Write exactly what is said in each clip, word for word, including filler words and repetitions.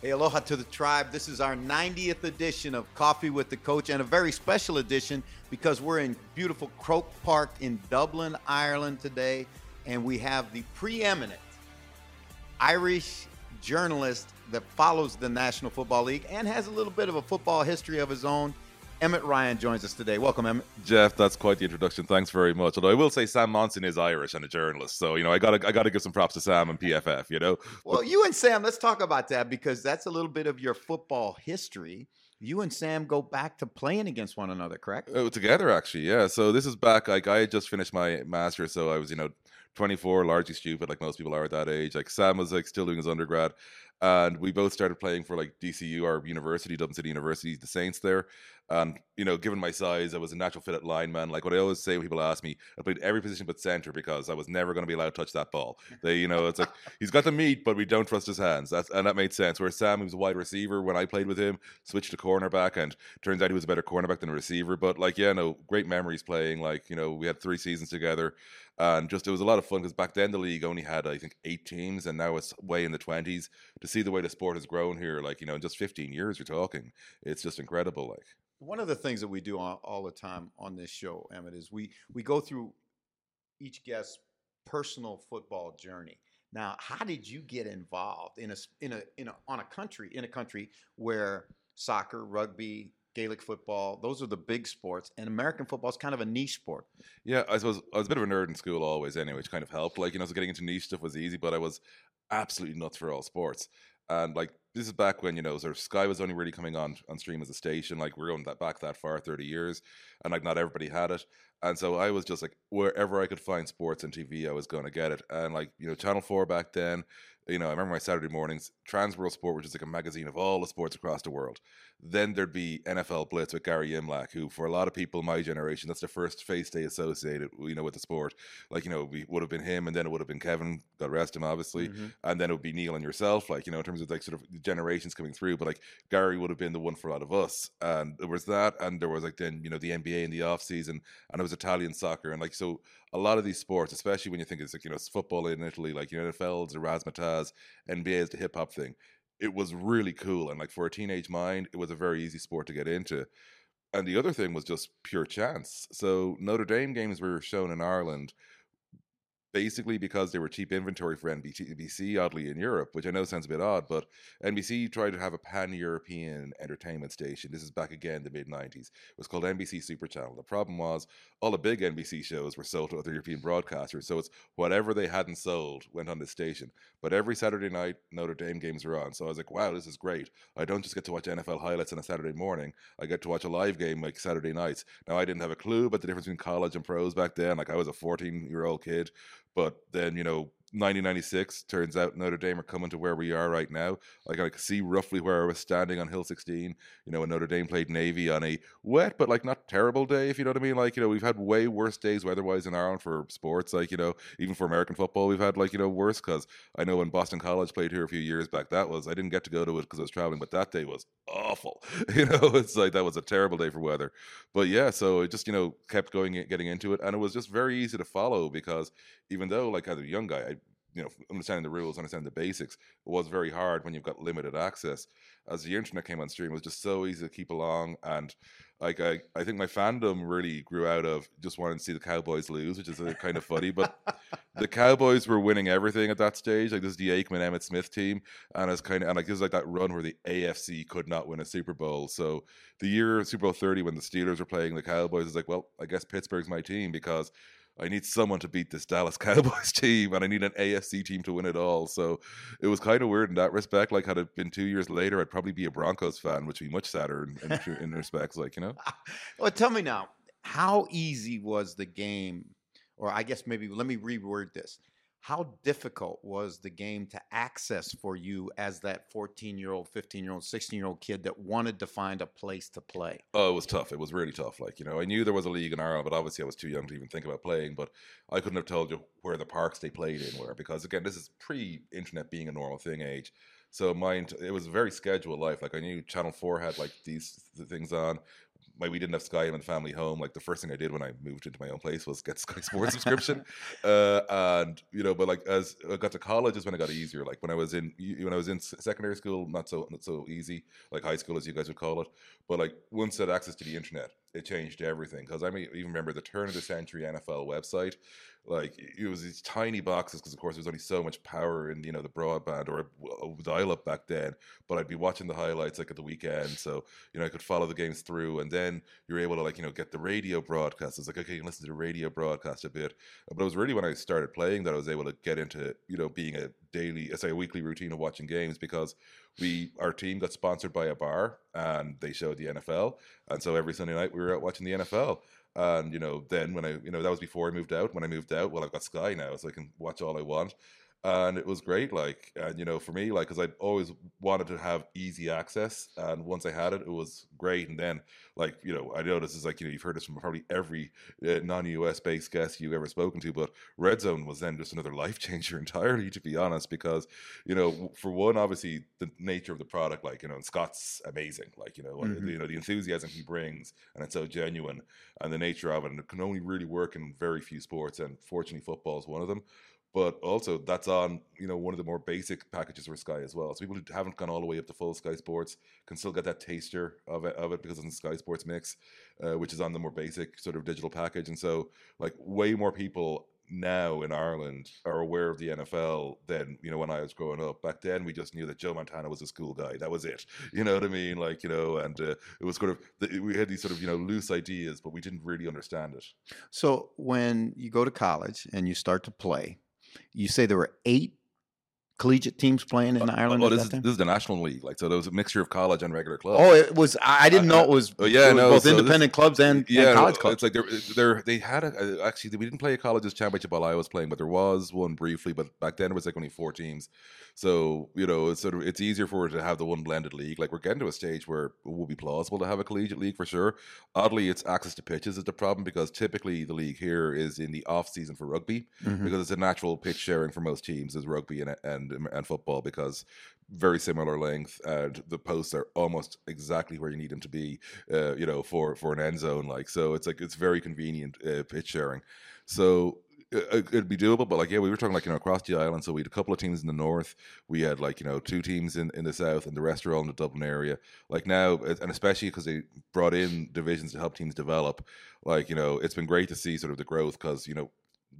Hey, aloha to the tribe. This is our ninetieth edition of Coffee with the Coach, and a very special edition because we're in beautiful Croke Park in Dublin, Ireland today, and we have the preeminent Irish journalist that follows the National Football League and has a little bit of a football history of his own. Emmett Ryan joins us today. Welcome, Emmett. Jeff, that's quite the introduction. Thanks very much. Although I will say Sam Monson is Irish and a journalist. So, you know, I got to I got to give some props to Sam and P F F, you know. Well, you and Sam, let's talk about that because that's a little bit of your football history. You and Sam go back to playing against one another, correct? Oh, together, actually, yeah. So this is back, like, I had just finished my master's, so I was, you know, twenty-four, largely stupid, like most people are at that age. Like, Sam was, like, still doing his undergrad. And we both started playing for, like, D C U, our university, Dublin City University, the Saints there. And, you know, given my size, I was a natural fit at lineman. Like, what I always say when people ask me, I played every position but center because I was never going to be allowed to touch that ball. They, you know, it's like, he's got the meat, but we don't trust his hands. That's, and that made sense. Whereas Sam, who was a wide receiver, when I played with him, switched to cornerback, and turns out he was a better cornerback than a receiver. But, like, yeah, no, great memories playing. Like, you know, we had three seasons together. And just, it was a lot of fun because back then the league only had, I think, eight teams, and now it's way in the twenties. To see the way the sport has grown here, like, you know, in just fifteen years, you're talking, it's just incredible. Like, one of the things that we do all, all the time on this show, Emmett, is we, we go through each guest's personal football journey. Now, how did you get involved in a, in a, in a, on a country, in a country where soccer, rugby, Gaelic football, those are the big sports, and American football is kind of a niche sport? Yeah, I suppose I was a bit of a nerd in school always anyway, which kind of helped. Like, you know, so getting into niche stuff was easy, but I was absolutely nuts for all sports. And, like, this is back when, you know, sort of Sky was only really coming on on stream as a station. Like, we're going that back that far, thirty years, and, like, not everybody had it. And so I was just, like, wherever I could find sports and T V, I was going to get it. And, like, you know, Channel four back then, you know, I remember my Saturday mornings, Transworld Sport, which is like a magazine of all the sports across the world. Then there'd be N F L Blitz with Gary Imlach, who for a lot of people my generation, that's the first face they associated, you know, with the sport. Like, you know, we would have been him, and then it would have been Kevin, God rest him, obviously. Mm-hmm. And then it would be Neil and yourself, like, you know, in terms of, like, sort of generations coming through. But, like, Gary would have been the one for a lot of us. And there was that, and there was, like, then, you know, the N B A in the offseason, and it was Italian soccer. And, like, so a lot of these sports, especially when you think it's, like, you know, it's football in Italy, like, you know, N F L's Erasmataz, N B A's the hip-hop thing. It was really cool, and, like, for a teenage mind, it was a very easy sport to get into. And the other thing was just pure chance. So Notre Dame games were shown in Ireland basically because they were cheap inventory for N B C, oddly, in Europe, which I know sounds a bit odd, but N B C tried to have a pan-European entertainment station. This is back again, the mid nineties. It was called N B C Super Channel. The problem was all the big N B C shows were sold to other European broadcasters, so it's whatever they hadn't sold went on this station. But every Saturday night, Notre Dame games were on. So I was like, wow, this is great. I don't just get to watch N F L highlights on a Saturday morning. I get to watch a live game like Saturday nights. Now, I didn't have a clue about the difference between college and pros back then. Like, I was a fourteen-year-old kid. But then, you know, nineteen ninety-six, turns out Notre Dame are coming to where we are right now. Like, I could see roughly where I was standing on Hill sixteen, you know, when Notre Dame played Navy on a wet but, like, not terrible day, if you know what I mean. Like, you know, we've had way worse days weather-wise in Ireland for sports. Like, you know, even for American football, we've had, like, you know, worse, because I know when Boston College played here a few years back, that was, I didn't get to go to it because I was traveling, but that day was awful. You know, it's like, that was a terrible day for weather. But yeah, so it just, you know, kept going, getting into it. And it was just very easy to follow because even though, like, as a young guy, I, you know, understanding the rules, understanding the basics, it was very hard when you've got limited access. As the internet came on stream, it was just so easy to keep along. And, like, I, I think my fandom really grew out of just wanting to see the Cowboys lose, which is kind of funny. But the Cowboys were winning everything at that stage. Like, this is the Aikman, Emmett Smith team. And it's kind of, and, like, this is like that run where the A F C could not win a Super Bowl. So the year Super Bowl thirty, when the Steelers were playing the Cowboys, it's like, well, I guess Pittsburgh's my team, because I need someone to beat this Dallas Cowboys team, and I need an A F C team to win it all. So it was kind of weird in that respect. Like, had it been two years later, I'd probably be a Broncos fan, which would be much sadder in, in, in respects, like, you know. Well, tell me now, how easy was the game, or I guess maybe let me reword this. How difficult was the game to access for you as that fourteen-year-old, fifteen-year-old, sixteen-year-old kid that wanted to find a place to play? Oh, it was tough. It was really tough. Like, you know, I knew there was a league in Ireland, but obviously I was too young to even think about playing. But I couldn't have told you where the parks they played in were, because, again, this is pre-internet being a normal thing age. So mine, it was a very scheduled life. Like, I knew Channel four had, like, these things on. like we didn't have Sky in the family home. Like the first thing I did when I moved into my own place was get Sky Sports subscription. Uh, and you know, but like as I got to college is when it got easier. Like when I was in when I was in secondary school, not so not so easy. Like high school, as you guys would call it. But like once I had access to the internet, it changed everything. Because I mean, even remember the turn of the century N F L website. Like it was these tiny boxes because of course there was only so much power in you know the broadband or dial up back then. But I'd be watching the highlights like at the weekend, so you know I could follow the games through. And then you're able to like you know get the radio broadcast. It's like okay, you can listen to the radio broadcast a bit. But it was really when I started playing that I was able to get into you know being a daily, say a weekly routine of watching games because we our team got sponsored by a bar and they showed the N F L, and so every Sunday night we were out watching the N F L. And, you know, then when I, you know, that was before I moved out. When I moved out, well, I've got Sky now, so I can watch all I want. And it was great, like, and, you know, for me, like, because I'd always wanted to have easy access. And once I had it, it was great. And then, like, you know, I know this is like, you know, you've heard this from probably every uh, non-U S-based guest you've ever spoken to, but Red Zone was then just another life changer entirely, to be honest, because, you know, for one, obviously, the nature of the product, like, you know, and Scott's amazing. Like, you know, mm-hmm. you know, the enthusiasm he brings, and it's so genuine, and the nature of it, and it can only really work in very few sports, and fortunately, football is one of them. But also, that's on you know one of the more basic packages for Sky as well. So people who haven't gone all the way up to full Sky Sports can still get that taster of it, of it because it's in Sky Sports Mix, uh, which is on the more basic sort of digital package. And so, like, way more people now in Ireland are aware of the N F L than you know when I was growing up. Back then, we just knew that Joe Montana was a school guy. That was it. You know what I mean? Like you know, and uh, it was sort of we had these sort of you know loose ideas, but we didn't really understand it. So when you go to college and you start to play. You say there were eight collegiate teams playing in Ireland. Oh, this is, this is the National League, like so. There was a mixture of college and regular clubs. Oh, it was. I didn't know it was. Oh, yeah, it was no, both so independent this, clubs and, yeah, and college clubs. It's like they're, they're, they had a, actually we didn't play a college's championship while I was playing, but there was one briefly. But back then it was like only four teams, so you know it's sort of it's easier for it to have the one blended league. Like we're getting to a stage where it will be plausible to have a collegiate league for sure. Oddly, it's access to pitches is the problem because typically the league here is in the off season for rugby mm-hmm. because it's a natural pitch sharing for most teams is rugby and and. and football because very similar length and the posts are almost exactly where you need them to be uh, you know for for an end zone like so it's like it's very convenient uh, pitch sharing so it'd be doable, but like, yeah, we were talking like, you know, across the island. So we had a couple of teams in the north. We had like, you know, two teams in, in the south and the rest are all in the Dublin area. Like now, and especially because they brought in divisions to help teams develop, like, you know, it's been great to see sort of the growth because, you know,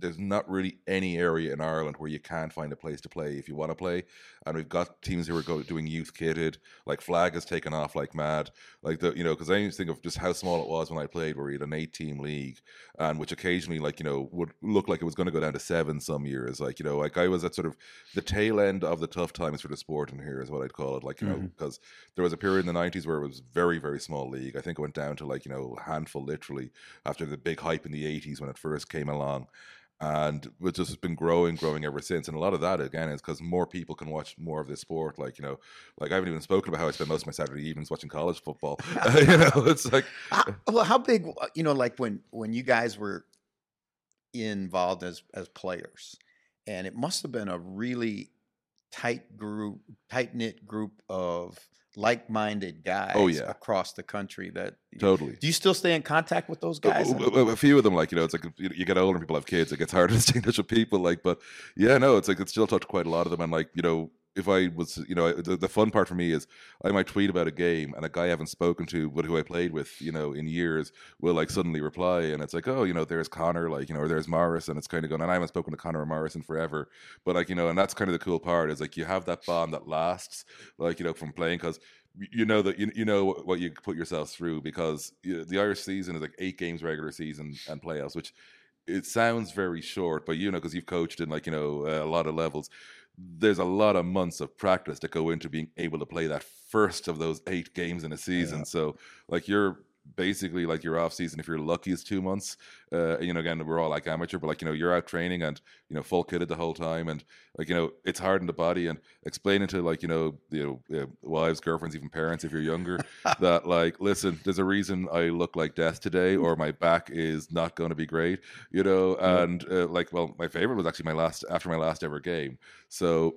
there's not really any area in Ireland where you can find a place to play if you want to play. And we've got teams who are go, doing youth kitted, like Flag has taken off like mad. Like the, you know, because I used to think of just how small it was when I played where we had an eight team league and which occasionally like, you know, would look like it was going to go down to seven some years. Like, you know, like I was at sort of the tail end of the tough times for the sport in here is what I'd call it. Like, you mm-hmm. know, because there was a period in the nineties where it was very, very small league. I think it went down to like, you know, a handful literally after the big hype in the eighties when it first came along. And it's just been growing, growing ever since. And a lot of that, again, is because more people can watch more of this sport. Like, you know, like I haven't even spoken about how I spend most of my Saturday evenings watching college football. you know, it's like. How, well, how big, you know, like when, when you guys were involved as, as players, and it must have been a really tight group, tight-knit group of like-minded guys oh, yeah. across the country that totally do you still stay in contact with those guys? A, a, a few of them, like, you know, it's like you get older, people have kids, it gets harder to distinguish with people, like, but yeah, no, it's like it's still talked to quite a lot of them. And like, you know, if I was, you know, the, the fun part for me is I might tweet about a game and a guy I haven't spoken to, but who I played with, you know, in years will like suddenly reply. And it's like, oh, you know, there's Connor, like, you know, or there's Morris. And it's kind of going, and I haven't spoken to Connor or Morris in forever. But like, you know, and that's kind of the cool part is like you have that bond that lasts, like, you know, from playing because you know that you you know what you put yourselves through because you know, the Irish season is like eight games regular season and playoffs, which it sounds very short, but you know, because you've coached in like, you know, a lot of levels. There's a lot of months of practice that go into being able to play that first of those eight games in a season. Yeah. So like you're basically like your off season, if you're lucky, is two months. Uh, you know, again, we're all like amateur, but like, you know, you're out training and, you know, full kitted the whole time. And like, you know, it's hard on the body and explaining to like, you know, you know, uh, wives, girlfriends, even parents, if you're younger that like, listen, there's a reason I look like death today or my back is not going to be great, you know? And uh, like, well, my favorite was actually my last, after my last ever game. So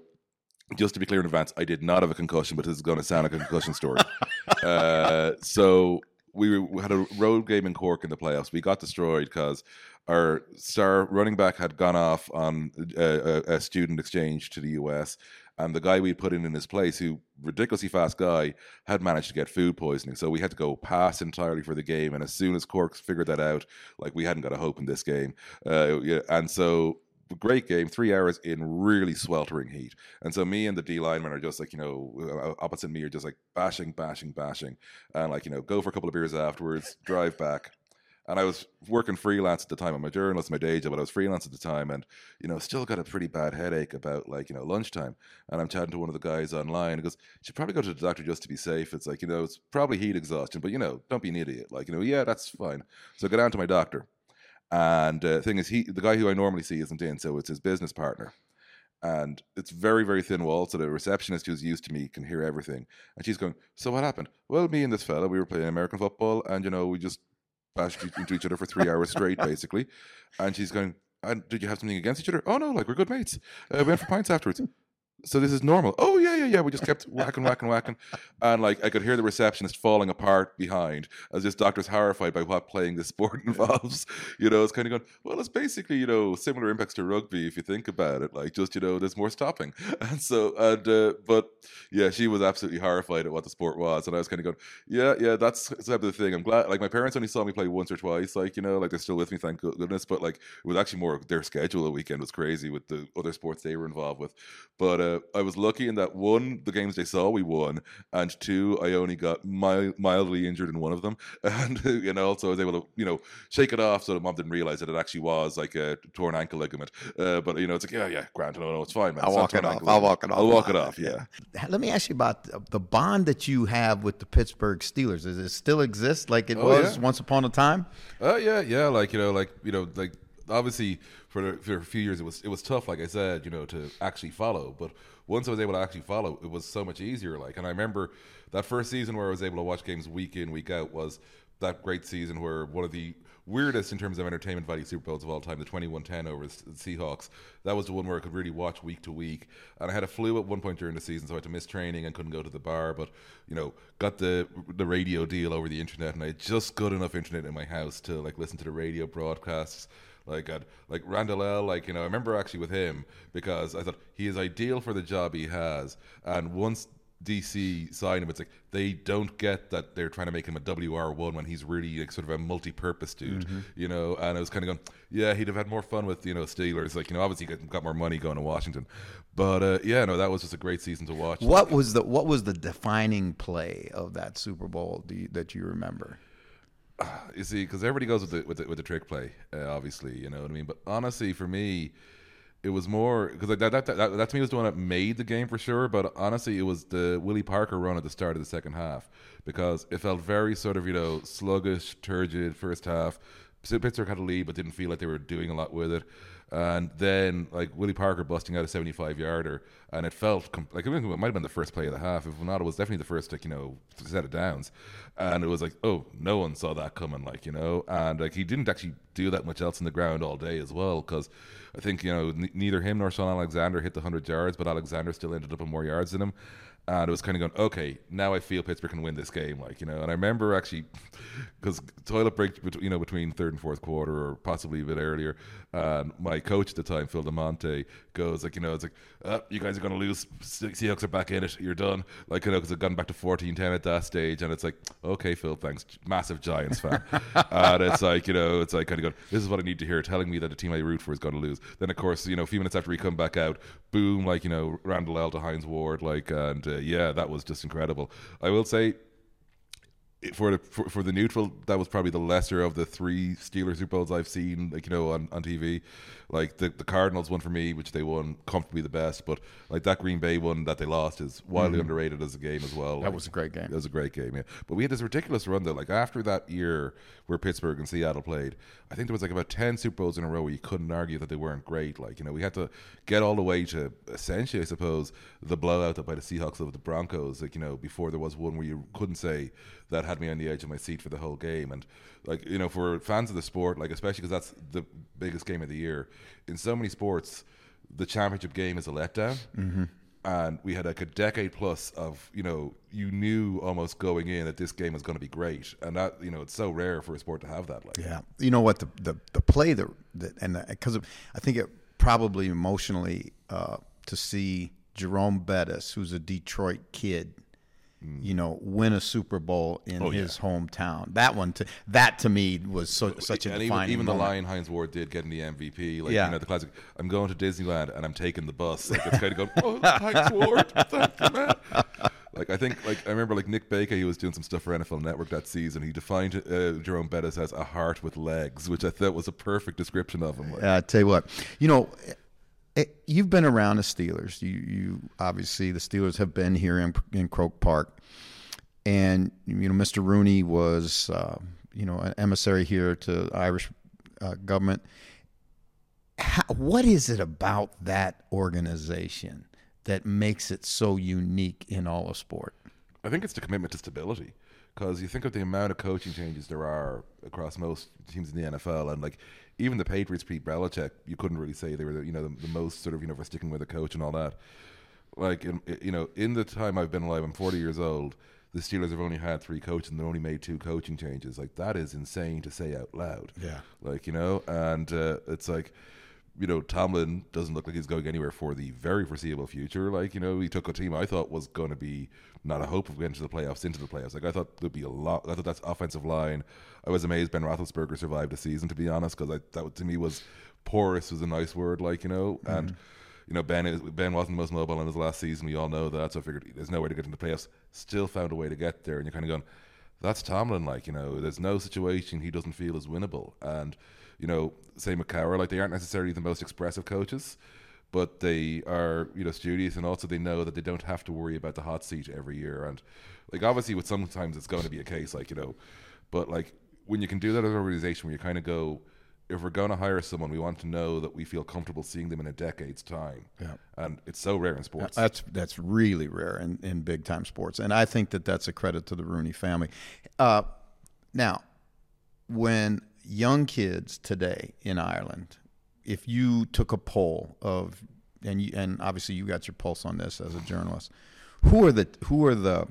just to be clear in advance, I did not have a concussion, but this is going to sound like a concussion story. uh, so we, we had a road game in Cork in the playoffs. We got destroyed because our star running back had gone off on a, a student exchange to the U S, and the guy we put in in his place, who ridiculously fast guy, had managed to get food poisoning. So we had to go pass entirely for the game. And as soon as Cork figured that out, like, we hadn't got a hope in this game. Uh, and so great game, three hours in really sweltering heat. And so me and the D linemen are just like, you know, opposite me are just like bashing, bashing, bashing. And like, you know, go for a couple of beers afterwards, drive back. And I was working freelance at the time. I'm a journalist, my day job, but I was freelance at the time, and, you know, still got a pretty bad headache about, like, you know, lunchtime. And I'm chatting to one of the guys online. He goes, you should probably go to the doctor just to be safe. It's like, you know, it's probably heat exhaustion, but, you know, don't be an idiot. Like, you know, yeah, that's fine. So I go down to my doctor. And the uh, thing is, he, the guy who I normally see isn't in, so it's his business partner. And it's very, very thin wall. So the receptionist who's used to me can hear everything. And she's going, so what happened? Well, me and this fella, we were playing American football, and, you know, we just bashed into each other for three hours straight, basically. And she's going, and did you have something against each other? Oh, no, like, we're good mates. Uh, we went for pints afterwards. So this is normal. Oh, yeah, yeah, yeah. We just kept whacking, whacking, whacking. And, like, I could hear the receptionist falling apart behind as this doctor's horrified by what playing this sport involves. You know, it's kind of going, well, it's basically, you know, similar impacts to rugby if you think about it. Like, just, you know, there's more stopping. And so, and, uh, but, yeah, she was absolutely horrified at what the sport was. And I was kind of going, yeah, yeah, that's the type of thing. I'm glad, like, my parents only saw me play once or twice. Like, you know, like, they're still with me, thank goodness. But, like, it was actually more their schedule the weekend was crazy with the other sports they were involved with. But, uh, Uh, I was lucky in that, one, the games they saw we won, and two, I only got mild, mildly injured in one of them, and you know, also I was able to, you know, shake it off, so the mom didn't realize that it actually was like a torn ankle ligament. Uh, but you know, it's like, yeah, yeah, Grant, no, no, it's fine, man. I'll walk it off. I'll walk it off. I'll walk it off. Yeah. Let me ask you about the bond that you have with the Pittsburgh Steelers. Does it still exist like it oh, was yeah. once upon a time? Oh uh, yeah, yeah. Like you know, like you know, like. Obviously, for for a few years it was it was tough, like I said, you know, to actually follow. But once I was able to actually follow, it was so much easier. Like, and I remember that first season where I was able to watch games week in, week out was that great season where one of the weirdest in terms of entertainment value Super Bowls of all time, the twenty-one ten over the Seahawks. That was the one where I could really watch week to week. And I had a flu at one point during the season, so I had to miss training and couldn't go to the bar. But, you know, got the the radio deal over the internet, and I had just good enough internet in my house to, like, listen to the radio broadcasts. Like, I'd, like Randall L., like, you know, I remember actually with him because I thought he is ideal for the job he has. And once D C signed him, it's like they don't get that they're trying to make him a W R one when he's really like sort of a multi-purpose dude, mm-hmm. you know. And I was kind of going, yeah, he'd have had more fun with, you know, Steelers. Like, you know, obviously he got, got more money going to Washington. But, uh, yeah, no, that was just a great season to watch. What like, was the what was the defining play of that Super Bowl do you, that you remember? You see, because everybody goes with the, with the with the trick play, uh, obviously, you know what I mean. But honestly, for me, it was more because like that, that that that to me was the one that made the game for sure. But honestly, it was the Willie Parker run at the start of the second half because it felt very sort of you know sluggish, turgid first half. Pittsburgh had a lead, but didn't feel like they were doing a lot with it. And then like Willie Parker busting out a seventy-five yarder, and it felt comp- like it might have been the first play of the half. If not, it was definitely the first like you know set of downs. And it was like, oh, no one saw that coming, like you know. And like he didn't actually do that much else in the ground all day as well, because I think you know n- neither him nor Sean Alexander hit the hundred yards, but Alexander still ended up with more yards than him. And it was kind of going, okay, now I feel Pittsburgh can win this game, like you know. And I remember actually, because toilet break, you know, between third and fourth quarter, or possibly a bit earlier, and my coach at the time, Phil DeMonte, goes like, you know, it's like, oh, you guys are going to lose. Seahawks are back in it. You're done, like you know, because I've gone back to fourteen ten at that stage, and it's like, okay, Phil, thanks, massive Giants fan, and it's like, you know, it's like kind of going, this is what I need to hear, telling me that the team I root for is going to lose. Then of course, you know, a few minutes after we come back out, boom, like you know, Randall L. to Hines Ward, like and. Uh, yeah, that was just incredible. I will say, for the for, for the neutral, that was probably the lesser of the three Steelers Super Bowls I've seen, like you know, on, on T V. Like the, the Cardinals one for me, which they won comfortably the best, but like that Green Bay one that they lost is wildly mm-hmm. underrated as a game as well. That like, was a great game. That was a great game, yeah. But we had this ridiculous run though. Like after that year where Pittsburgh and Seattle played, I think there was like about ten Super Bowls in a row where you couldn't argue that they weren't great. Like you know, we had to get all the way to essentially, I suppose, the blowout by the Seahawks over the Broncos. Like you know, before there was one where you couldn't say that had me on the edge of my seat for the whole game. And like you know, for fans of the sport, like especially because that's the biggest game of the year in so many sports, the championship game is a letdown. Mm-hmm. and we had like a decade plus of, you know, you knew almost going in that this game was going to be great, and that, you know, it's so rare for a sport to have that. Like, yeah, you know what, the the, the play that that and because I think it probably emotionally uh, to see Jerome Bettis, who's a Detroit kid, you know, win a Super Bowl in oh, his yeah. hometown. That one, to, that to me was so, such a and defining even, even moment. Even the line Hines Ward did getting the M V P, like, yeah. you know, the classic, I'm going to Disneyland and I'm taking the bus. Like, it's kind of going, oh, Hines Ward, thank you, man. Like, I think, like, I remember, like, Nick Baker, he was doing some stuff for N F L Network that season. He defined uh, Jerome Bettis as a heart with legs, which I thought was a perfect description of him. Like, uh, I tell you what, you know, It, you've been around the Steelers. You, you obviously the Steelers have been here in, in Croke Park, and you know Mister Rooney was uh, you know an emissary here to Irish uh, government. How, what is it about that organization that makes it so unique in all of sport? I think it's the commitment to stability. Because you think of the amount of coaching changes there are across most teams in the N F L, and like even the Patriots, Pete Belichick, you couldn't really say they were the, you know the, the most sort of you know for sticking with a coach and all that. Like in, you know in the time I've been alive, I'm forty years old. The Steelers have only had three coaches and they only made two coaching changes. Like that is insane to say out loud. Yeah. Like you know, and uh, it's like. You know, Tomlin doesn't look like he's going anywhere for the very foreseeable future. Like, you know, he took a team I thought was going to be not a hope of getting to the playoffs, into the playoffs. Like, I thought there'd be a lot. I thought that's offensive line. I was amazed Ben Roethlisberger survived the season, to be honest, because that to me was porous was a nice word, like, you know. Mm-hmm. And, you know, Ben, is, Ben wasn't the most mobile in his last season. We all know that. So I figured there's no way to get into the playoffs. Still found a way to get there. And you're kind of going, that's Tomlin, like, you know. There's no situation he doesn't feel is winnable. And, you know, same with Cowher, like they aren't necessarily the most expressive coaches, but they are, you know, studious, and also they know that they don't have to worry about the hot seat every year. And like obviously with sometimes it's going to be a case, like, you know, but like when you can do that as an organization where you kind of go, if we're going to hire someone, we want to know that we feel comfortable seeing them in a decade's time. Yeah. And it's so rare in sports. That's that's really rare in, in big time sports. And I think that that's a credit to the Rooney family. Uh, now, when young kids today in Ireland, if you took a poll of, and you, and obviously you got your pulse on this as a journalist, who are the who are the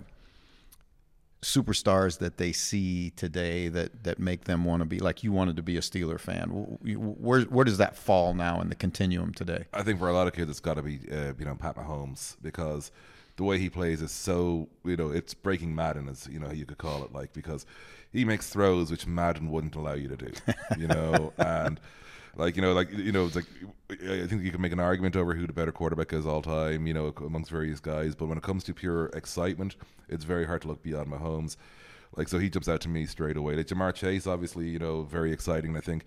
superstars that they see today that, that make them want to be, like you wanted to be a Steeler fan? Where where does that fall now in the continuum today? I think for a lot of kids it's got to be uh, you know Pat Mahomes, because the way he plays is so, you know, it's breaking Madden, as you know you could call it, like, because he makes throws which Madden wouldn't allow you to do, you know, and like, you know, like, you know, it's like, I think you can make an argument over who the better quarterback is all time, you know, amongst various guys, but when it comes to pure excitement, it's very hard to look beyond Mahomes. Like, so he jumps out to me straight away. Like Ja'Marr Chase, obviously, you know, very exciting, I think.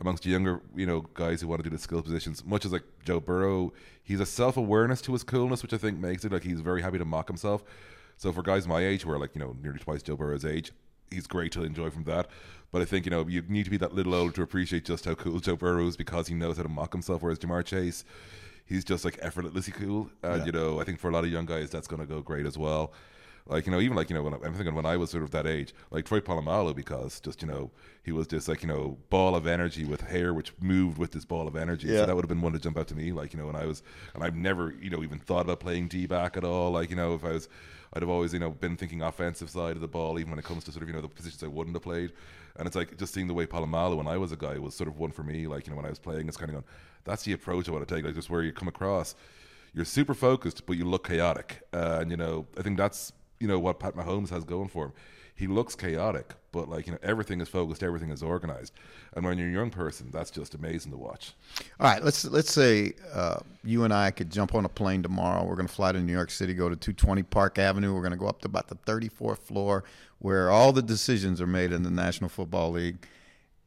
Amongst the younger, you know, guys who want to do the skill positions, much as like Joe Burrow, he's a self-awareness to his coolness, which I think makes it like he's very happy to mock himself. So for guys my age, who are like, you know, nearly twice Joe Burrow's age, he's great to enjoy from that. But I think, you know, you need to be that little old to appreciate just how cool Joe Burrow is, because he knows how to mock himself. Whereas Ja'Marr Chase, he's just like effortlessly cool. And, yeah. you know, I think for a lot of young guys, that's going to go great as well. Like, you know, even like, you know, when I, I'm thinking when I was sort of that age, like Troy Polamalu, because just, you know, he was this, like, you know, ball of energy with hair which moved with this ball of energy. Yeah. So that would have been one to jump out to me. Like, you know, when I was, and I've never, you know, even thought about playing D-back at all. Like, you know, if I was, I'd have always, you know, been thinking offensive side of the ball, even when it comes to sort of, you know, the positions I wouldn't have played. And it's like just seeing the way Polamalu, when I was a guy, was sort of one for me. Like, you know, when I was playing, it's kind of going, that's the approach I want to take. Like, just where you come across, you're super focused, but you look chaotic. Uh, and, you know, I think that's, you know, what Pat Mahomes has going for him. He looks chaotic, but like, you know, everything is focused, everything is organized. And when you're a young person, that's just amazing to watch. All right, let's let's say uh, you and I could jump on a plane tomorrow. We're going to fly to New York City, go to two twenty Park Avenue. We're going to go up to about the thirty-fourth floor where all the decisions are made in the National Football League.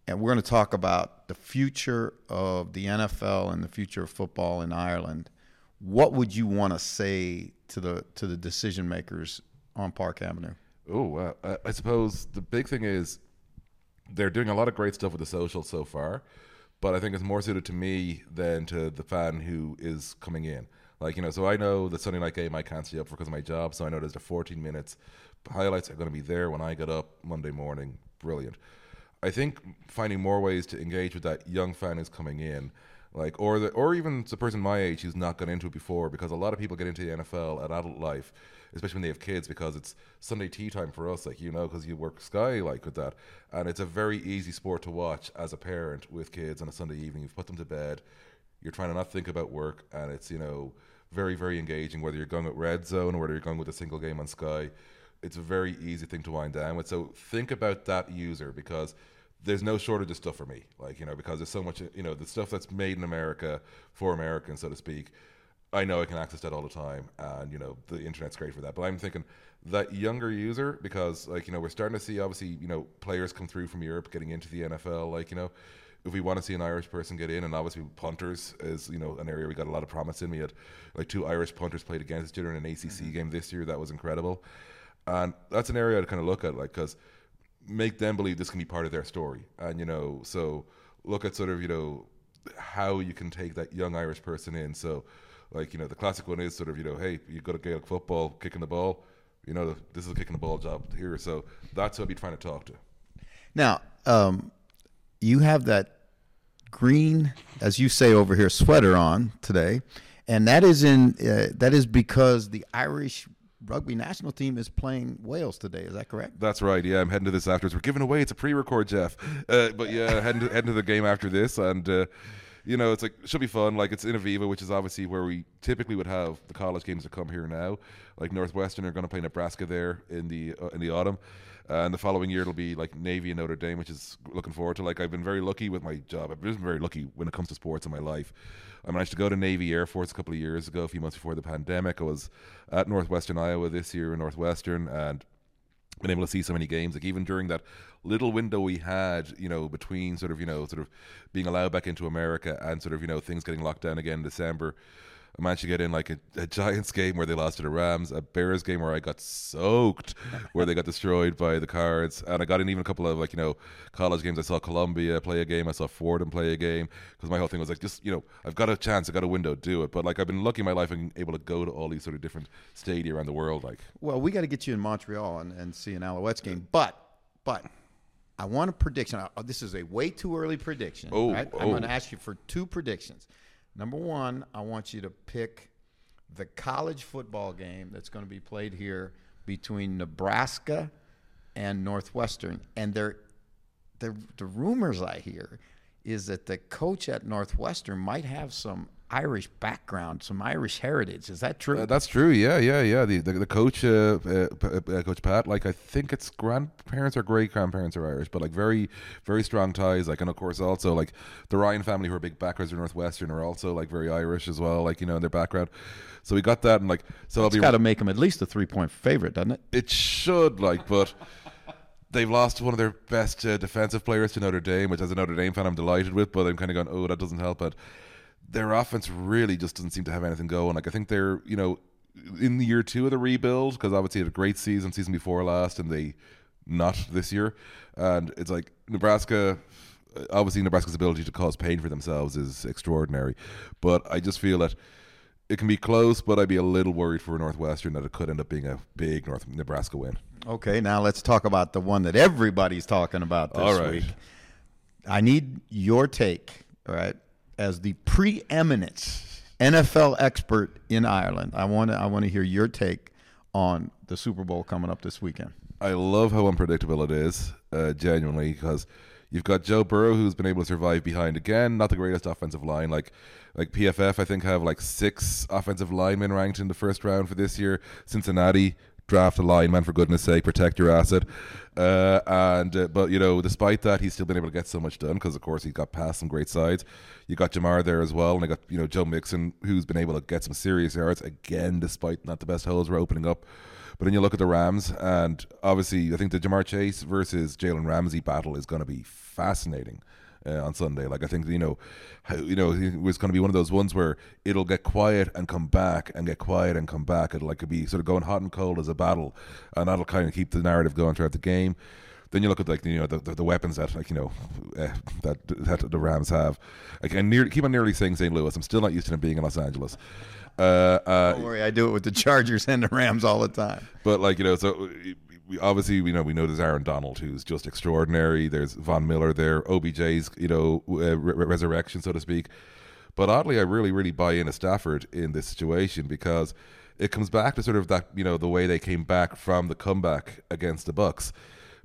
And we're going to talk about the future of the N F L and the future of football in Ireland. What would you want to say to the to the decision makers on Park Avenue? Oh, wow. I, I suppose the big thing is they're doing a lot of great stuff with the social so far, but I think it's more suited to me than to the fan who is coming in. Like, you know, so I know that Sunday night game I can't stay up for because of my job, so I know there's the fourteen minutes. Highlights are going to be there when I get up Monday morning. Brilliant. I think finding more ways to engage with that young fan who's coming in. Like, or the, or even it's a person my age who's not got into it before, because a lot of people get into the N F L at adult life, especially when they have kids, because it's Sunday tea time for us, like, you know, because you work Sky, like, with that. And it's a very easy sport to watch as a parent with kids on a Sunday evening. You've put them to bed, you're trying to not think about work, and it's, you know, very, very engaging, whether you're going with Red Zone or whether you're going with a single game on Sky. It's a very easy thing to wind down with. So think about that user, because there's no shortage of stuff for me, like, you know, because there's so much, you know, the stuff that's made in America for Americans, so to speak. I know I can access that all the time, and, you know, the internet's great for that. But I'm thinking that younger user, because, like, you know, we're starting to see, obviously, you know, players come through from Europe getting into the N F L, like, you know, if we want to see an Irish person get in, and obviously punters is, you know, an area we got a lot of promise in. We had, like, two Irish punters played against each other in an A C C mm-hmm. game this year. That was incredible. And that's an area I'd kind of look at, like, because make them believe this can be part of their story. And, you know, so look at sort of, you know, how you can take that young Irish person in. So, like, you know, the classic one is sort of, you know, hey, you go to Gaelic football, kicking the ball, you know, this is a kicking the ball job here. So that's who I'd be trying to talk to. Now, um, you have that green, as you say over here, sweater on today. And that is in uh, that is because the Irish rugby national team is playing Wales today. Is that correct? That's right. Yeah, I'm heading to this afterwards. We're giving away. It's a pre-record, Jeff. Uh, but yeah, heading to, heading to the game after this. And, uh, you know, it's like, should be fun. Like, it's in Aviva, which is obviously where we typically would have the college games that come here now. Like, Northwestern are going to play Nebraska there in the uh, in the autumn. Uh, and the following year, it'll be like Navy and Notre Dame, which is looking forward to. Like, I've been very lucky with my job. I've been very lucky when it comes to sports in my life. I managed to go to Navy Air Force a couple of years ago, a few months before the pandemic. I was at Northwestern, Iowa this year in Northwestern, and been able to see so many games. Like, even during that little window we had, you know, between sort of, you know, sort of being allowed back into America and sort of, you know, things getting locked down again in December, I managed to get in like a, a Giants game where they lost to the Rams, a Bears game where I got soaked, where they got destroyed by the Cards. And I got in even a couple of, like, you know, college games. I saw Columbia play a game. I saw Fordham play a game, because my whole thing was like, just, you know, I've got a chance. I've got a window. Do it. But, like, I've been lucky in my life and able to go to all these sort of different stadia around the world. Like, well, we got to get you in Montreal and, and see an Alouettes game. But, but. I want a prediction. I, this is a way too early prediction. Oh, right? oh. I'm going to ask you for two predictions. Number one, I want you to pick the college football game that's going to be played here between Nebraska and Northwestern. And there, the, the rumors I hear is that the coach at Northwestern might have some Irish background, some Irish heritage. Is that true? Uh, that's true. Yeah, yeah, yeah. The the, the coach, uh, uh, Coach Pat, like, I think it's grandparents or great grandparents are Irish, but, like, very, very strong ties. Like, and of course also, like, the Ryan family, who are big backers in Northwestern, are also, like, very Irish as well. Like, you know, in their background. So we got that, and, like, so I'll be got to make them at least a three point favorite, doesn't it? It should, like, but. They've lost one of their best uh, defensive players to Notre Dame, which, as a Notre Dame fan, I'm delighted with, but I'm kind of going, oh, that doesn't help. But their offense really just doesn't seem to have anything going. Like, I think they're, you know, in the year two of the rebuild, because obviously they had a great season, season before last, and they not this year. And it's like Nebraska, obviously Nebraska's ability to cause pain for themselves is extraordinary. But I just feel that it can be close, but I'd be a little worried for Northwestern that it could end up being a big North Nebraska win. Okay, now let's talk about the one that everybody's talking about this all right. week. I need your take, all right, as the preeminent N F L expert in Ireland. I want to I want to hear your take on the Super Bowl coming up this weekend. I love how unpredictable it is, uh, genuinely, because you've got Joe Burrow, who's been able to survive behind, again, not the greatest offensive line. Like, like P F F, I think, have like six offensive linemen ranked in the first round for this year. Cincinnati, draft a lineman, for goodness sake, protect your asset. Uh, and uh, But, you know, despite that, he's still been able to get so much done because, of course, he got past some great sides. You got Ja'Marr there as well, and I got, you know, Joe Mixon, who's been able to get some serious yards, again, despite not the best holes we're opening up. But then you look at the Rams, and obviously I think the Ja'Marr Chase versus Jalen Ramsey battle is going to be fascinating uh, on Sunday. Like, I think, you know, how, you know, it's going to be one of those ones where it'll get quiet and come back and get quiet and come back. It'll, like, it'll be sort of going hot and cold as a battle, and that'll kind of keep the narrative going throughout the game. Then you look at, like, you know, the, the, the weapons that, like, you know, uh, that that the Rams have. Like, I near, keep on nearly saying Saint Louis. I'm still not used to them being in Los Angeles. Uh, uh, Don't worry, I do it with the Chargers and the Rams all the time. But, like, you know, so we, obviously we know we know there's Aaron Donald, who's just extraordinary. There's Von Miller there, O B J's, you know, uh, re- resurrection, so to speak. But oddly, I really, really buy into Stafford in this situation, because it comes back to sort of that, you know, the way they came back from the comeback against the Bucs.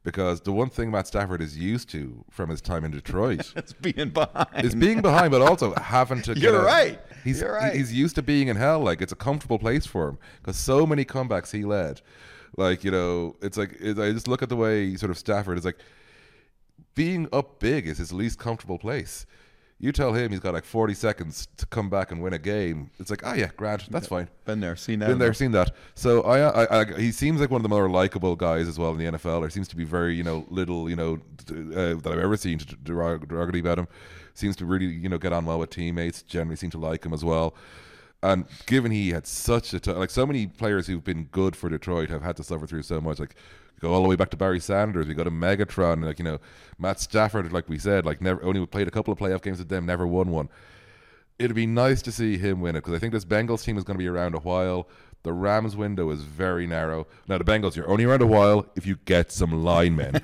Because the one thing Matt Stafford is used to from his time in Detroit is being behind. Is being behind, but also having to. You're, get right. A, he's, You're right. He's used to being in hell. Like, it's a comfortable place for him, because so many comebacks he led. Like, you know, it's like, it, I just look at the way sort of Stafford is like, being up big is his least comfortable place. You tell him he's got like forty seconds to come back and win a game. It's like, ah, oh, yeah, Grant, that's fine. Been there, seen that. Been there, seen that. So I, I, I, he seems like one of the more likable guys as well in the N F L. There seems to be very, you know, little, you know, uh, that I've ever seen to derog- derogatory about him. Seems to really, you know, get on well with teammates. Generally seem to like him as well. And given he had such a t- like so many players who've been good for Detroit have had to suffer through so much. Like, go all the way back to Barry Sanders, we go to Megatron, like, you know, Matt Stafford, like we said, like, never, only played a couple of playoff games with them, never won one. It'd be nice to see him win it, because I think this Bengals team is going to be around a while. The Rams window is very narrow. Now, the Bengals, you're only around a while if you get some linemen.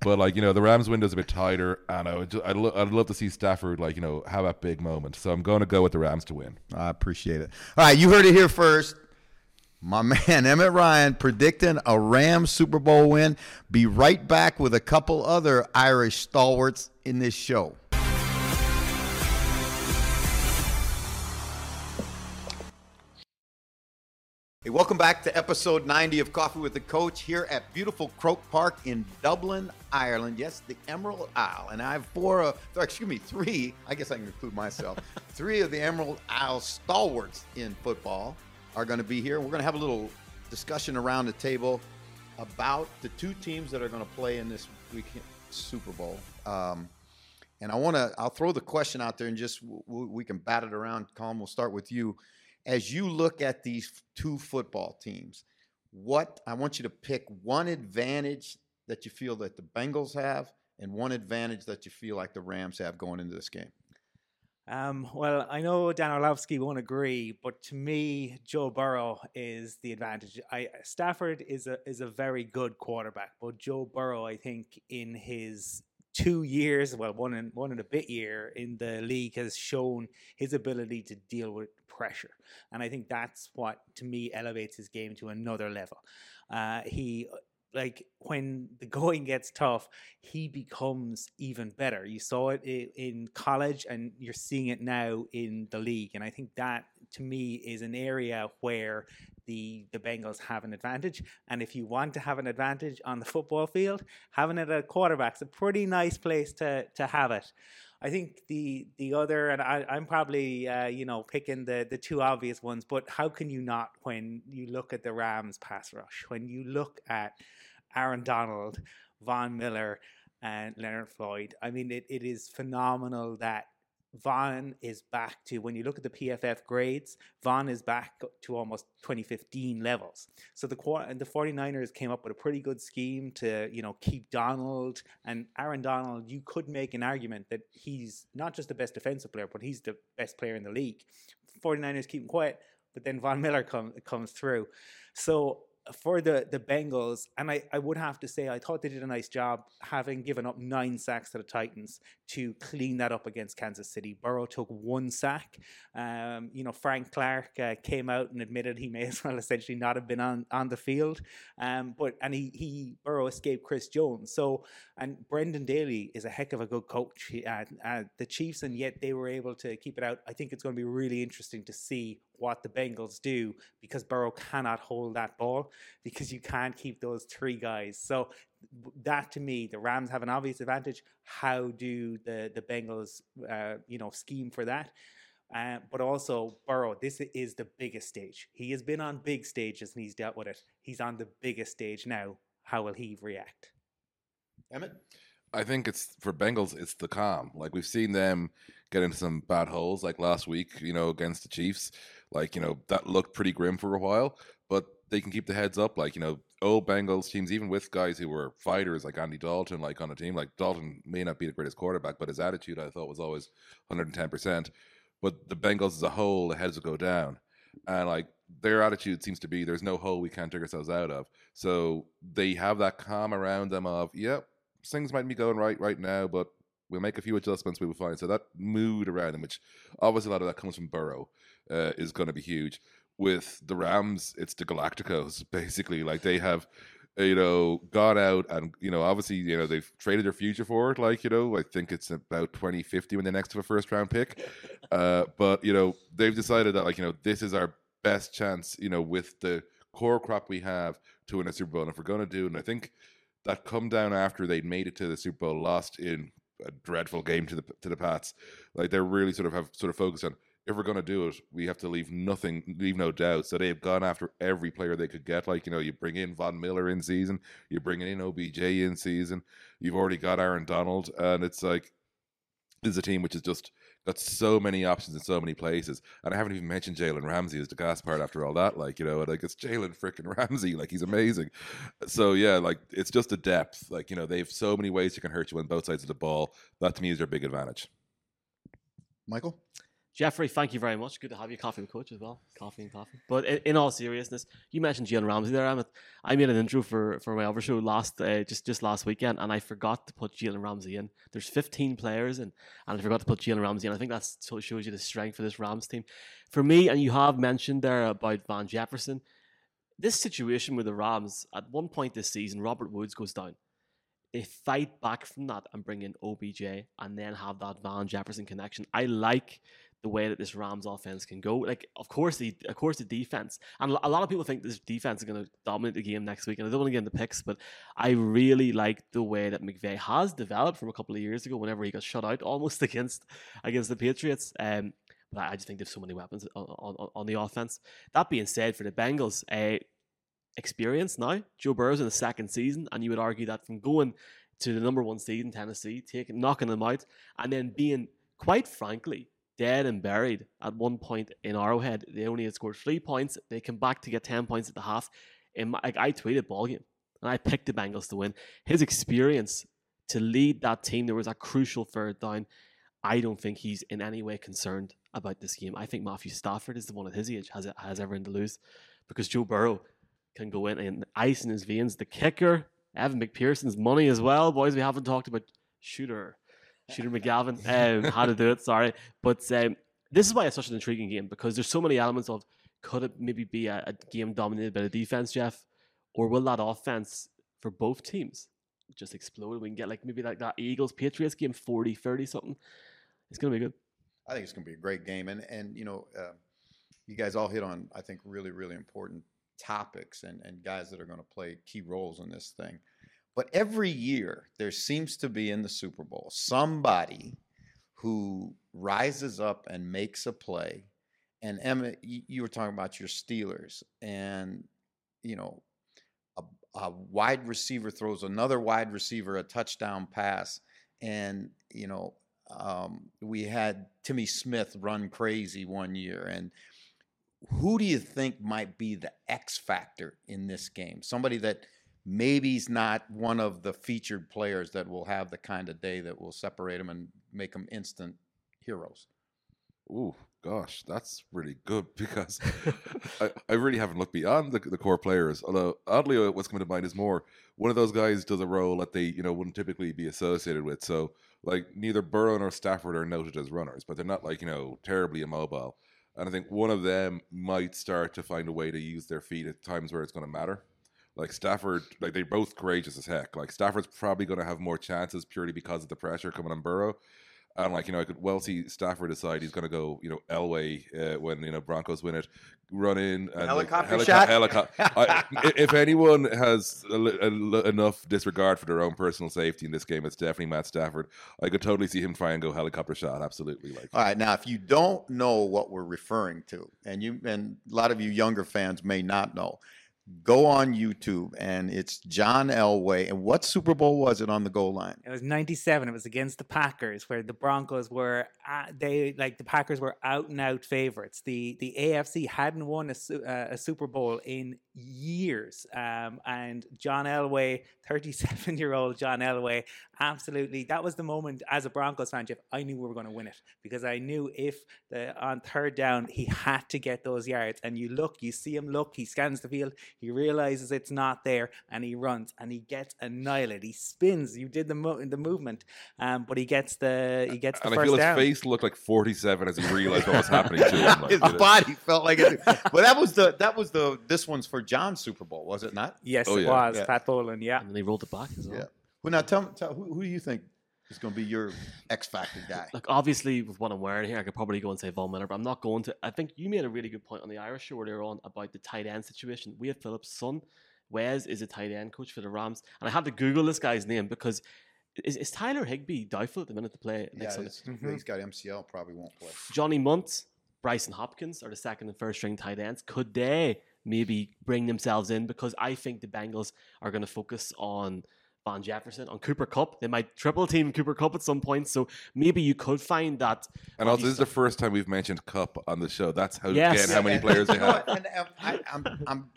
But, like, you know, the Rams window is a bit tighter, and I would just, I'd, lo- I'd love to see Stafford, like, you know, have that big moment. So I'm going to go with the Rams to win. I appreciate it. All right, you heard it here first. My man, Emmett Ryan, predicting a Rams Super Bowl win. Be right back with a couple other Irish stalwarts in this show. Hey, welcome back to episode ninety of Coffee with the Coach here at beautiful Croke Park in Dublin, Ireland. Yes, the Emerald Isle. And I have four, uh, excuse me, three, I guess I can include myself, three of the Emerald Isle stalwarts in football are going to be here. We're going to have a little discussion around the table about the two teams that are going to play in this weekend Super Bowl. Um, and I want to, I'll throw the question out there and just, we, we can bat it around. Colm, we'll start with you. As you look at these two football teams, what I want you to pick one advantage that you feel that the Bengals have and one advantage that you feel like the Rams have going into this game. Um, well, I know Dan Orlovsky won't agree, but to me, Joe Burrow is the advantage. I, Stafford is a is a very good quarterback, but Joe Burrow, I think, in his two years, well, one and one and a bit year in the league, has shown his ability to deal with pressure. And I think that's what, to me, elevates his game to another level. Uh, he, like, when the going gets tough, he becomes even better. You saw it in college, and you're seeing it now in the league. And I think that, to me, is an area where the the Bengals have an advantage. And if you want to have an advantage on the football field, having it at quarterback's a pretty nice place to to have it. I think the the other, and I, I'm probably uh, you know picking the the two obvious ones, but how can you not when you look at the Rams pass rush, when you look at Aaron Donald, Von Miller, and Leonard Floyd? I mean, it, it is phenomenal that Von is back to, when you look at the P F F grades, Von is back to almost twenty fifteen levels. So the the 49ers came up with a pretty good scheme to, you know, keep Donald. And Aaron Donald, you could make an argument that he's not just the best defensive player, but he's the best player in the league. 49ers keep him quiet, but then Von Miller comes comes through. So for the, the Bengals, and I, I would have to say, I thought they did a nice job having given up nine sacks to the Titans to clean that up against Kansas City. Burrow took one sack. Um, you know, Frank Clark uh, came out and admitted he may as well essentially not have been on, on the field. Um, but and he, he Burrow escaped Chris Jones. So, and Brendan Daly is a heck of a good coach he, uh, uh, the Chiefs, and yet they were able to keep it out. I think it's going to be really interesting to see what the Bengals do, because Burrow cannot hold that ball, because you can't keep those three guys. So that, to me, the Rams have an obvious advantage. How do the the Bengals, uh, you know, scheme for that? Uh, but also Burrow, this is the biggest stage. He has been on big stages and he's dealt with it. He's on the biggest stage now. How will he react? Emmett? I think it's, for Bengals, it's the calm. Like, we've seen them get into some bad holes, like last week, you know, against the Chiefs. Like, you know, that looked pretty grim for a while, but they can keep the heads up. Like, you know, old Bengals teams, even with guys who were fighters like Andy Dalton, like on a team, like Dalton may not be the greatest quarterback, but his attitude, I thought, was always one hundred ten percent. But the Bengals as a whole, the heads will go down. And like, their attitude seems to be, there's no hole we can't dig ourselves out of. So they have that calm around them of, yep, yeah, things might be going right right now, but We'll make a few adjustments, we will find. So that mood around him, which obviously a lot of that comes from Burrow, uh, is going to be huge. With the Rams, it's the Galacticos, basically. Like, they have, you know, gone out and, you know, obviously, you know, they've traded their future for it. Like, you know, I think it's about twenty fifty when they're next to a first round pick. Uh, but, you know, they've decided that, like, you know, this is our best chance, you know, with the core crop we have to win a Super Bowl. And if we're going to do, and I think that come down after they'd made it to the Super Bowl, lost in a dreadful game to the to the Pats, like, they're really sort of have sort of focused on, if we're going to do it, we have to leave nothing, leave no doubt. So they've gone after every player they could get. Like, you know, you bring in Von Miller in season, you're bringing in O B J in season, you've already got Aaron Donald, and it's like, this is a team which has just got so many options in so many places. And I haven't even mentioned Jalen Ramsey as the gas part after all that. Like, you know, like, it's Jalen freaking Ramsey. Like, he's amazing. So, yeah, like, it's just the depth. Like, you know, they have so many ways you can hurt you on both sides of the ball. That, to me, is their big advantage. Michael? Jeffrey, thank you very much. Good to have you. Coffee with Coach as well. Coffee and coffee. But in, in all seriousness, you mentioned Jalen Ramsey there, Emmett. I made an intro for, for my other show last uh, just, just last weekend, and I forgot to put Jalen Ramsey in. There's fifteen players in, and I forgot to put Jalen Ramsey in. I think that shows you the strength of this Rams team. For me, and you have mentioned there about Van Jefferson, this situation with the Rams, at one point this season, Robert Woods goes down. They fight back from that and bring in O B J and then have that Van Jefferson connection. I like the way that this Rams offense can go. Like, of course, the of course the defense. And a lot of people think this defense is going to dominate the game next week. And I don't want to get into picks, but I really like the way that McVay has developed from a couple of years ago whenever he got shut out almost against against the Patriots. Um, but I just think they have so many weapons on, on, on the offense. That being said, for the Bengals, uh, experience now. Joe Burrow's in the second season, and you would argue that from going to the number one seed in Tennessee, taking knocking them out, and then being, quite frankly, dead and buried at one point in Arrowhead. They only had scored three points. They come back to get ten points at the half. In my, like, I tweeted ball game, and I picked the Bengals to win. His experience to lead that team, there was a crucial third down. I don't think he's in any way concerned about this game. I think Matthew Stafford is the one at his age has has everything to lose, because Joe Burrow can go in and ice in his veins. The kicker, Evan McPherson's money as well. Boys, we haven't talked about Shooter. Shooter McGavin, um, how to do it, sorry. But um, this is why it's such an intriguing game, because there's so many elements of, could it maybe be a, a game dominated by the defense, Jeff? Or will that offense for both teams just explode? We can get like maybe like that Eagles-Patriots game, forty thirty something. It's going to be good. I think it's going to be a great game. And, and you know, uh, you guys all hit on, I think, really, really important topics and, and guys that are going to play key roles in this thing. But every year, there seems to be in the Super Bowl somebody who rises up and makes a play. And Emma, you were talking about your Steelers, and you know, a, a wide receiver throws another wide receiver a touchdown pass, and you know, um, we had Timmy Smith run crazy one year. And who do you think might be the X factor in this game? Somebody that maybe he's not one of the featured players that will have the kind of day that will separate him and make him instant heroes. Ooh, gosh, that's really good, because I, I really haven't looked beyond the, the core players. Although, oddly, what's coming to mind is more one of those guys does a role that they, you know, wouldn't typically be associated with. So, like, neither Burrow nor Stafford are noted as runners, but they're not, like, you know, terribly immobile. And I think one of them might start to find a way to use their feet at times where it's going to matter. Like Stafford, like they're both courageous as heck. Like Stafford's probably going to have more chances purely because of the pressure coming on Burrow. And like, you know, I could well see Stafford decide he's going to go, you know, Elway uh, when, you know, Broncos win it, run in. And helicopter like, helico- shot. Helico- I, if anyone has a, a, enough disregard for their own personal safety in this game, it's definitely Matt Stafford. I could totally see him try and go helicopter shot. Absolutely. Like, all right. Now, if you don't know what we're referring to, and you and a lot of you younger fans may not know, go on YouTube, and it's John Elway. And what Super Bowl was it on the goal line? It was ninety-seven. It was against the Packers, where the Broncos were uh, they like the Packers were out and out favorites. The the A F C hadn't won a, uh, a Super Bowl in years, um, and John Elway, thirty-seven year old John Elway, absolutely, that was the moment as a Broncos fan, Jeff, I knew we were going to win it, because I knew if the, on third down, he had to get those yards. And you look, you see him look, he scans the field, he realizes it's not there, and he runs and he gets annihilated. He spins. You did the mo- the movement, um, but he gets the he gets the and first down. And I feel his face looked like forty-seven as he realized what was happening to him. Like, his body felt like it. But that was the that was the this one's for John's Super Bowl, was it not? Yes, oh, it yeah. was yeah. Pat Boland. Yeah, and then he rolled it back as well. Yeah. Well, now tell me, tell, who, who do you think is going to be your X Factor guy? Look, obviously, with what I'm wearing here, I could probably go and say Von Miller, but I'm not going to. I think you made a really good point on the Irish show earlier on about the tight end situation. We have Phillips' son, Wes, is a tight end coach for the Rams, and I had to Google this guy's name because is, is Tyler Higbee doubtful at the minute to play next yeah, Sunday? Mm-hmm. He's got M C L, probably won't play. Johnny Munt, Bryson Hopkins are the second and first string tight ends. Could they maybe bring themselves in? Because I think the Bengals are going to focus on Van Jefferson, on Cooper Kupp. They might triple team Cooper Kupp at some point, so maybe you could find that. And also, this is the first time we've mentioned Kupp on the show. That's how yes. again, how many players they have. And, and I, I'm, I'm,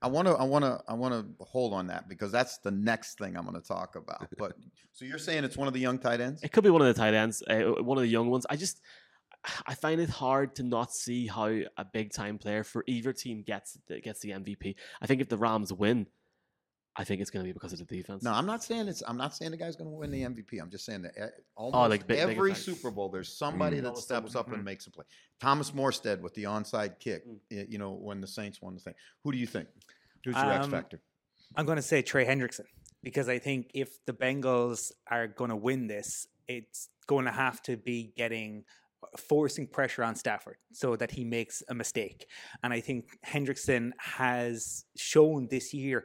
I want to, I want to, I want to hold on that because that's the next thing I'm going to talk about. But so you're saying it's one of the young tight ends? It could be one of the tight ends, uh, one of the young ones. I just, I find it hard to not see how a big time player for either team gets gets the M V P. I think if the Rams win, I think it's going to be because of the defense. No, I'm not saying it's. I'm not saying the guy's going to win the M V P. I'm just saying that almost oh, like big, every big Super Bowl, there's somebody mm. that steps up mm. and makes a play. Thomas Morstead with the onside kick. Mm. You know, when the Saints won the thing. Who do you think? Who's your um, X Factor? I'm going to say Trey Hendrickson, because I think if the Bengals are going to win this, it's going to have to be getting. forcing pressure on Stafford so that he makes a mistake. And I think Hendrickson has shown this year.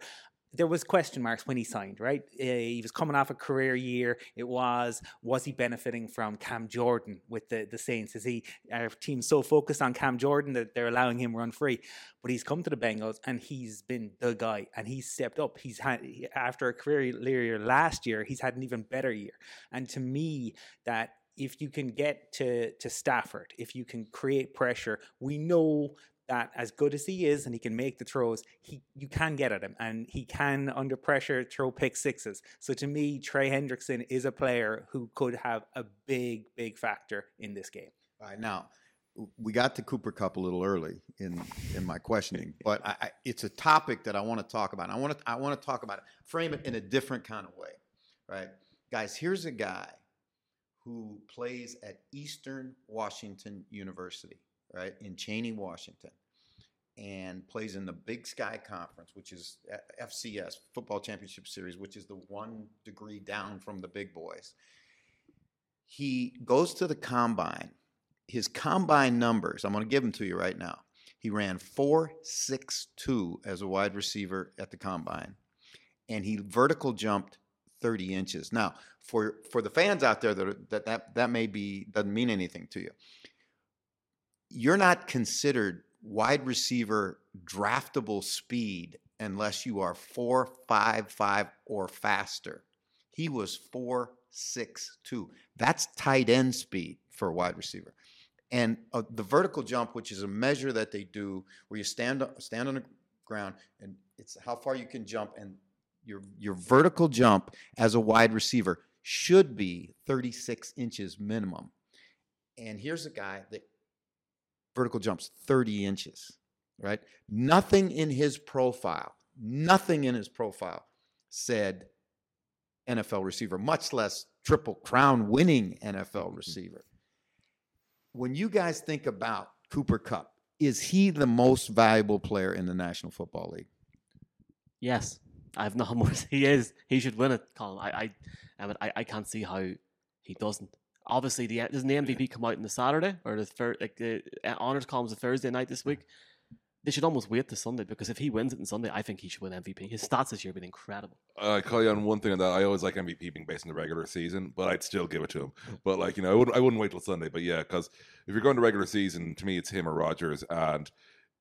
There was question marks when he signed, right? Uh, he was coming off a career year. It was, was he benefiting from Cam Jordan with the, the Saints? Is he, our team so focused on Cam Jordan that they're allowing him run free? But he's come to the Bengals and he's been the guy and he's stepped up. He's had, after a career year last year, he's had an even better year. And to me, that if you can get to, to Stafford, if you can create pressure, we know that as good as he is and he can make the throws, he you can get at him and he can, under pressure, throw pick sixes. So to me, Trey Hendrickson is a player who could have a big, big factor in this game. All right, now, we got to Cooper Kupp a little early in, in my questioning, but I, I, it's a topic that I want to talk about. I want to I want to talk about it, frame it in a different kind of way, right? Guys, here's a guy who plays at Eastern Washington University, right, in Cheney, Washington, and plays in the Big Sky Conference, which is F C S, Football Championship Series, which is the one degree down from the big boys. He goes to the combine. His combine numbers, I'm going to give them to you right now. He ran four six two as a wide receiver at the combine, and he vertical jumped thirty inches. Now, for, for the fans out there, that that, that, that may be, doesn't mean anything to you. You're not considered wide receiver draftable speed unless you are four five five or faster. He was four six two. That's tight end speed for a wide receiver. And uh, the vertical jump, which is a measure that they do where you stand stand on the ground and it's how far you can jump, and your your vertical jump as a wide receiver should be thirty-six inches minimum. And here's a guy that vertical jumps thirty inches, right? Nothing in his profile, nothing in his profile said N F L receiver, much less triple crown winning N F L receiver. When you guys think about Cooper Kupp, is he the most valuable player in the National Football League? Yes, I have no more. He is. He should win it, Colin. I, I, I, I can't see how he doesn't. Obviously, the, doesn't the M V P come out on the Saturday or the third? Like the honors columns of Thursday night this week? They should almost wait to Sunday, because if he wins it on Sunday, I think he should win M V P. His stats this year have been incredible. Uh, I call you on one thing on that. I always like M V P being based on the regular season, but I'd still give it to him. But like you know, I wouldn't. I wouldn't wait till Sunday. But yeah, because if you're going to regular season, to me, it's him or Rodgers. And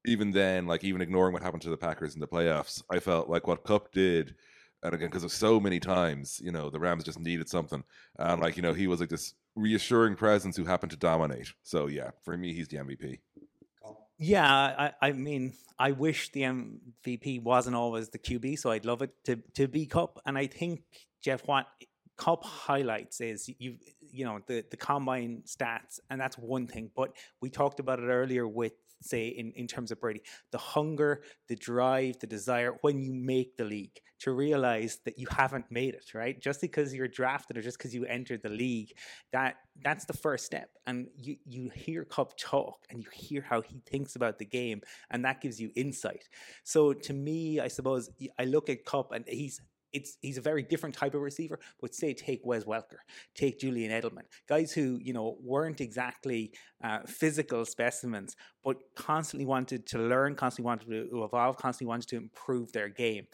even then, like even ignoring what happened to the Packers in the playoffs, I felt like what Kupp did. And again, because of so many times, you know, the Rams just needed something. And like, you know, he was like this reassuring presence who happened to dominate. So, yeah, for me, he's the M V P. Yeah, I, I mean, I wish the M V P wasn't always the Q B, so I'd love it to, to be Kupp. And I think, Jeff, what Cup highlights is you you know the the combine stats, and that's one thing, but we talked about it earlier with say in in terms of Brady, the hunger, the drive, the desire when you make the league to realize that you haven't made it, right? Just because you're drafted or just because you entered the league, that that's the first step. And you you hear Cup talk and you hear how he thinks about the game, and that gives you insight. So to me, I suppose I look at Cup and he's It's, he's a very different type of receiver, but say take Wes Welker, take Julian Edelman, guys who, you know, weren't exactly uh, physical specimens, but constantly wanted to learn, constantly wanted to evolve, constantly wanted to improve their game.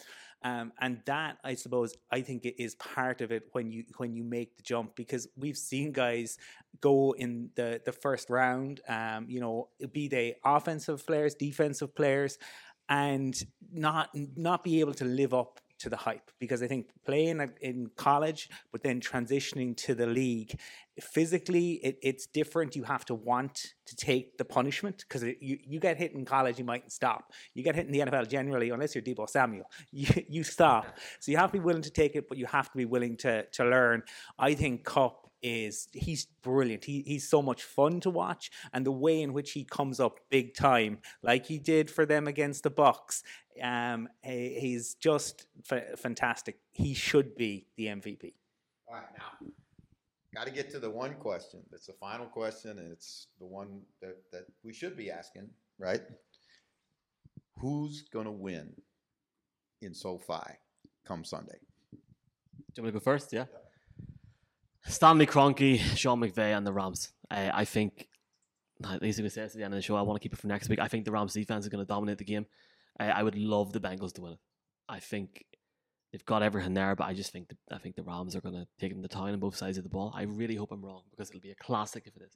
Um, and that, I suppose, I think it is part of it when you when you make the jump, because we've seen guys go in the, the first round, um, you know, be they offensive players, defensive players, and not not be able to live up to the hype, because I think playing in college but then transitioning to the league physically, it, it's different. You have to want to take the punishment, because you, you get hit in college, you mightn't stop. You get hit in the N F L generally, unless you're Deebo Samuel, you, you stop. So you have to be willing to take it, but you have to be willing to to learn. I think Cup is he's brilliant. He he's so much fun to watch, and the way in which he comes up big time, like he did for them against the Bucs, um, he, he's just f- fantastic. He should be the M V P. All right, now got to get to the one question. That's the final question, and it's the one that that we should be asking, right? Who's gonna win in SoFi come Sunday? Do you want me to go first? Yeah. yeah. Stanley Kroenke, Sean McVay, and the Rams. Uh, I think, at least we say this at the end of the show, I want to keep it for next week. I think the Rams defense is going to dominate the game. Uh, I would love the Bengals to win it. I think they've got everything there, but I just think the, I think the Rams are going to take them to town on both sides of the ball. I really hope I'm wrong, because it'll be a classic if it is.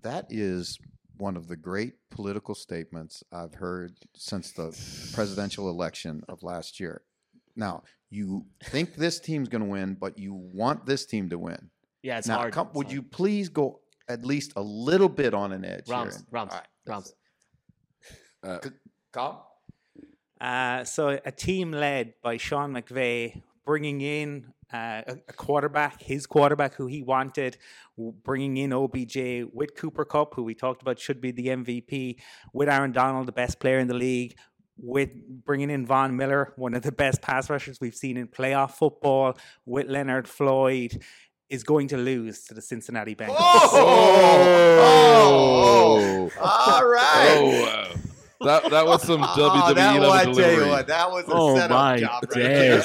That is one of the great political statements I've heard since the presidential election of last year. Now, you think this team's going to win, but you want this team to win. Yeah, it's now, hard. Come, it's would hard. You please go at least a little bit on an edge? Rams, here? Rams, right, Rams. Uh, Come. Uh, so a team led by Sean McVay, bringing in uh, a, a quarterback, his quarterback who he wanted, bringing in O B J with Cooper Kupp, who we talked about should be the M V P, with Aaron Donald, the best player in the league, with bringing in Von Miller, one of the best pass rushers we've seen in playoff football, with Leonard Floyd. Is going to lose to the Cincinnati Bengals. Oh, oh, oh, oh. All right. Oh, that that was some W W E oh, that, level I tell delivery. You what, that was a oh setup job right there.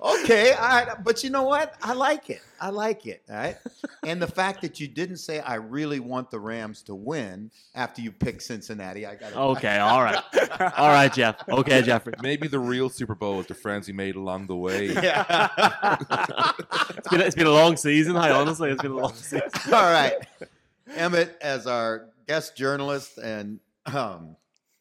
Okay, all right, but you know what? I like it. I like it. All right, and the fact that you didn't say I really want the Rams to win after you picked Cincinnati, I got it. Okay, I, all right, all right, Jeff. Okay, Jeffrey. Maybe the real Super Bowl was the friends we made along the way. Yeah. it's been it's been a long season. I honestly, it's been a long season. All right, Emmett, as our guest journalist, and um,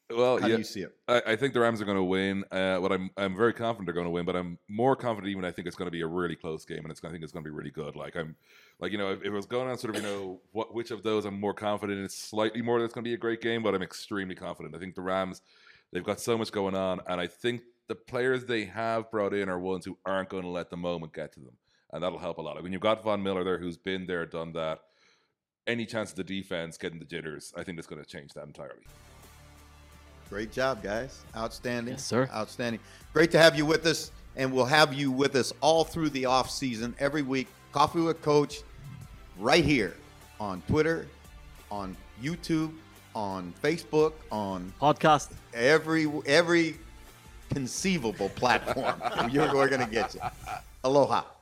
well, how yeah, do you see it? I, I think the Rams are going to win. Uh, what I'm, I'm very confident they're going to win, but I'm more confident even. I think it's going to be a really close game, and it's I think it's going to be really good. Like I'm, like you know, if, if it was going on sort of you know what which of those I'm more confident in, it's slightly more that it's going to be a great game, but I'm extremely confident. I think the Rams, they've got so much going on, and I think the players they have brought in are ones who aren't going to let the moment get to them, and that'll help a lot. I mean, you've got Von Miller there, who's been there, done that. Any chance of the defense getting the jitters, I think that's going to change that entirely. Great job, guys. Outstanding. Yes, sir. Outstanding. Great to have you with us, and we'll have you with us all through the off season every week. Coffee with Coach right here on Twitter, on YouTube, on Facebook, on podcast, every every conceivable platform. We're going to get you. Aloha.